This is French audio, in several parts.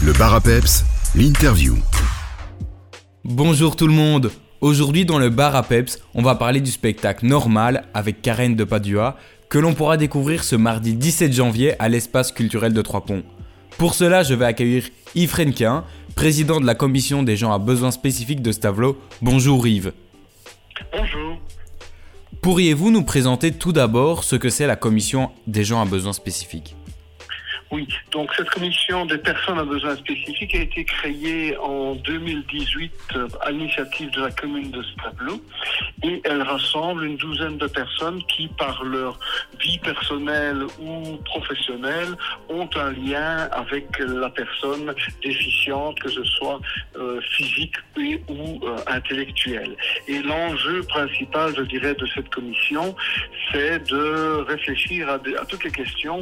Le Bar à Pep's, l'interview. Bonjour tout le monde. Aujourd'hui dans le Bar à Pep's, on va parler du spectacle Normal avec Karen de Padua que l'on pourra découvrir ce mardi 17 janvier à l'espace culturel de Trois-Ponts. Pour cela, je vais accueillir Yves Reinkin, président de la commission des gens à besoins spécifiques de Stavelot. Bonjour Yves. Bonjour. Pourriez-vous nous présenter tout d'abord ce que c'est la commission des gens à besoins spécifiques ? Oui, donc cette commission des personnes à besoins spécifiques a été créée en 2018 à l'initiative de la commune de Stavelot et elle rassemble une douzaine de personnes qui, par leur vie personnelle ou professionnelle, ont un lien avec la personne déficiente, que ce soit physique et ou intellectuelle. Et l'enjeu principal, je dirais, de cette commission, c'est de réfléchir à toutes les questions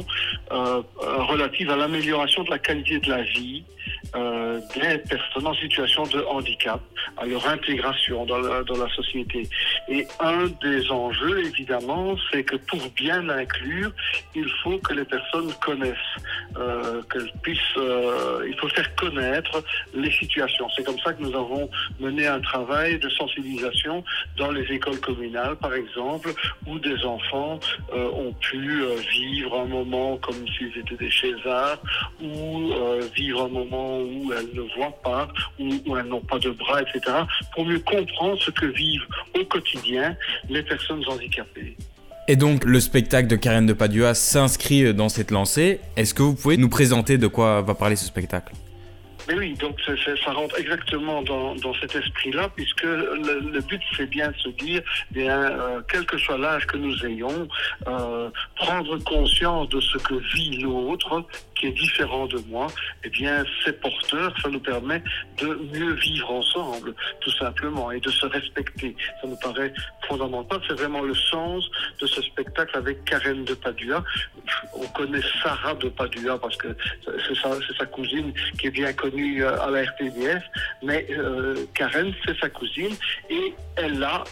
relative à l'amélioration de la qualité de la vie des personnes en situation de handicap, à leur intégration dans la société. Et un des enjeux, évidemment, c'est que pour bien inclure, il faut que les personnes connaissent, il faut faire connaître les situations. C'est comme ça que nous avons mené un travail de sensibilisation dans les écoles communales, par exemple, où des enfants ont pu vivre un moment comme s'ils étaient des Césars, ou vivre un moment où elles ne voient pas, où elles n'ont pas de bras, etc., pour mieux comprendre ce que vivent au quotidien les personnes handicapées. Et donc, le spectacle de Karen de Padua s'inscrit dans cette lancée. Est-ce que vous pouvez nous présenter de quoi va parler ce spectacle ? Mais oui, donc ça rentre exactement dans cet esprit-là, puisque le but, c'est bien de se dire, quel que soit l'âge que nous ayons, prendre conscience de ce que vit l'autre, qui est différent de moi, c'est porteur, ça nous permet de mieux vivre ensemble, tout simplement, et de se respecter. Ça nous paraît fondamental, c'est vraiment le sens de ce spectacle avec Karen de Padua. On connaît Sarah de Padua, parce que c'est sa cousine qui est bien connue à la RTBF, mais Karen, c'est sa cousine, et elle a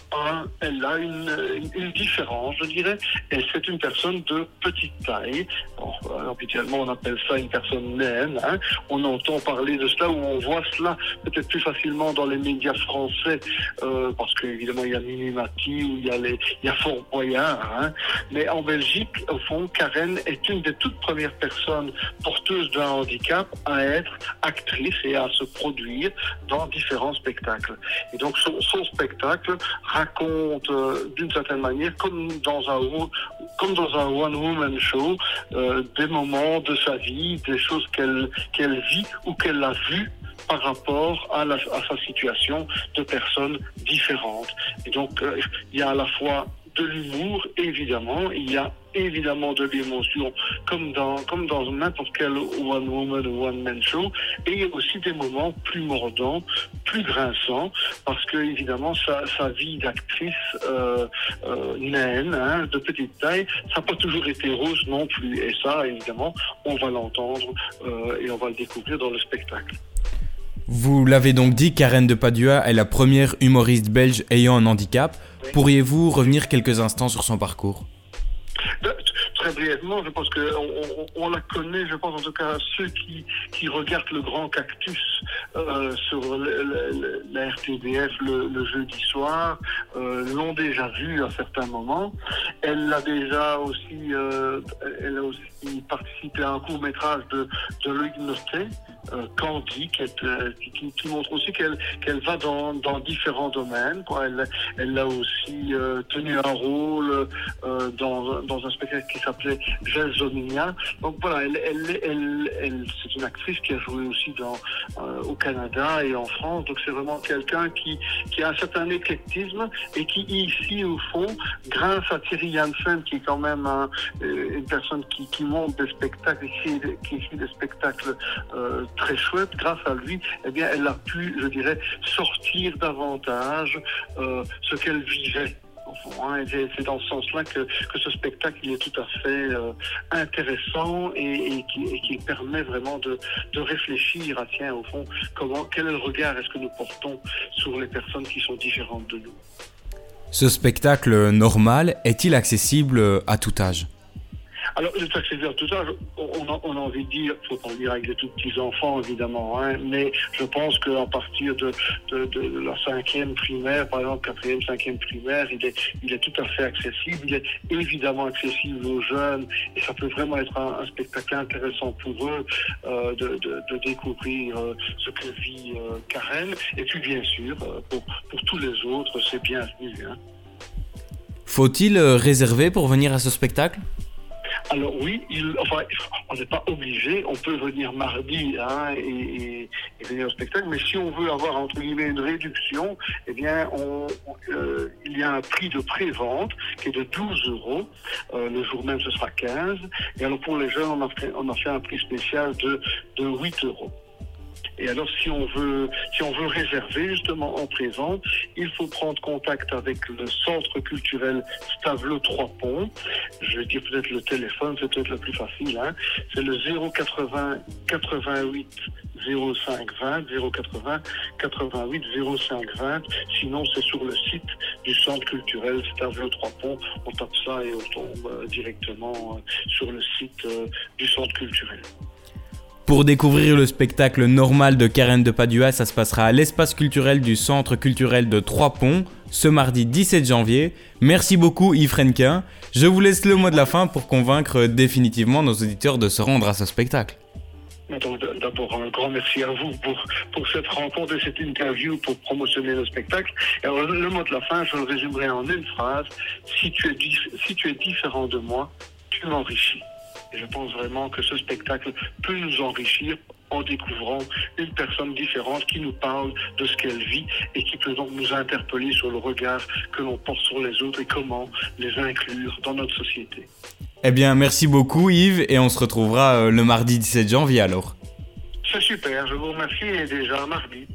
une différence, je dirais, et c'est une personne de petite taille. Bon, habituellement, on appelle ça une personne naine, hein. On entend parler de cela ou on voit cela peut-être plus facilement dans les médias français, parce qu'évidemment il y a Minimati ou il y a Fort Boyard, hein. Mais en Belgique, au fond, Karen est une des toutes premières personnes porteuses d'un handicap à être actrice et à se produire dans différents spectacles. Et donc son spectacle raconte d'une certaine manière, comme dans un one-woman show, des moments de sa vie, des choses qu'elle vit ou qu'elle a vues par rapport à sa situation de personnes différentes. Et donc, il y a à la fois de l'humour, évidemment, il y a évidemment de l'émotion, comme dans n'importe quel one woman ou one man show, et il y a aussi des moments plus mordants, plus grinçants, parce que évidemment sa vie d'actrice naine, hein, de petite taille, ça n'a pas toujours été rose non plus, et ça évidemment on va l'entendre et on va le découvrir dans le spectacle. Vous l'avez donc dit, Karen de Padua est la première humoriste belge ayant un handicap. Oui. Pourriez-vous revenir quelques instants sur son parcours ? Très brièvement, je pense qu'on la connaît, je pense en tout cas ceux qui regardent le Grand Cactus sur la RTBF le jeudi soir l'ont déjà vu à certains moments. Elle a déjà aussi, elle a aussi participé à un court-métrage de Louis Nosté, Candy, qui montre aussi qu'elle va dans différents domaines, quoi. Elle a aussi tenu un rôle dans un spectacle qui s'appelait Jasonia. Donc voilà, elle c'est une actrice qui a joué aussi au Canada et en France. Donc c'est vraiment quelqu'un qui a un certain éclectisme et qui ici au fond, grâce à Thierry Janssen, qui est quand même une personne qui monte des spectacles, qui écrit des spectacles très chouette, grâce à lui, eh bien, elle a pu, je dirais, sortir davantage ce qu'elle vivait. Et c'est dans ce sens-là que ce spectacle il est tout à fait intéressant et qui permet vraiment de réfléchir à tiens, au fond, quel est le regard est-ce que nous portons sur les personnes qui sont différentes de nous. Ce spectacle Normal est-il accessible à tout âge ? Alors, le taxiseur, tout ça, on a envie de dire, faut pas le dire avec des tout petits enfants, évidemment, hein, mais je pense qu'à partir de la cinquième primaire, par exemple, quatrième, cinquième primaire, il est tout à fait accessible, il est évidemment accessible aux jeunes, et ça peut vraiment être un spectacle intéressant pour eux, de découvrir ce que vit Karen, et puis bien sûr, pour tous les autres, c'est bienvenu, hein. Faut-il réserver pour venir à ce spectacle ? Alors oui, on n'est pas obligé, on peut venir mardi hein, et venir au spectacle, mais si on veut avoir entre guillemets une réduction, eh bien il y a un prix de pré-vente qui est de 12 €, le jour même ce sera 15, et alors pour les jeunes on a fait un prix spécial de 8 €. Et alors, si on veut réserver justement en présent, il faut prendre contact avec le centre culturel Stavelot-Trois-Ponts. Je vais dire peut-être le téléphone, c'est peut-être le plus facile, hein. C'est le 080 88 05 20, 080 88 05 20. Sinon, c'est sur le site du centre culturel Stavelot-Trois-Ponts. On tape ça et on tombe directement sur le site du centre culturel. Pour découvrir le spectacle normal de Karen de Padua, ça se passera à l'espace culturel du Centre culturel de Trois-Ponts, ce mardi 17 janvier. Merci beaucoup Yves Reinkin. Je vous laisse le mot de la fin pour convaincre définitivement nos auditeurs de se rendre à ce spectacle. D'abord, un grand merci à vous pour cette rencontre et cette interview pour promotionner le spectacle. Et alors, le mot de la fin, je le résumerai en une phrase. Si tu es différent de moi, tu m'enrichis. Et je pense vraiment que ce spectacle peut nous enrichir en découvrant une personne différente qui nous parle de ce qu'elle vit et qui peut donc nous interpeller sur le regard que l'on porte sur les autres et comment les inclure dans notre société. Eh bien, merci beaucoup Yves, et on se retrouvera le mardi 17 janvier alors. C'est super, je vous remercie, et déjà mardi.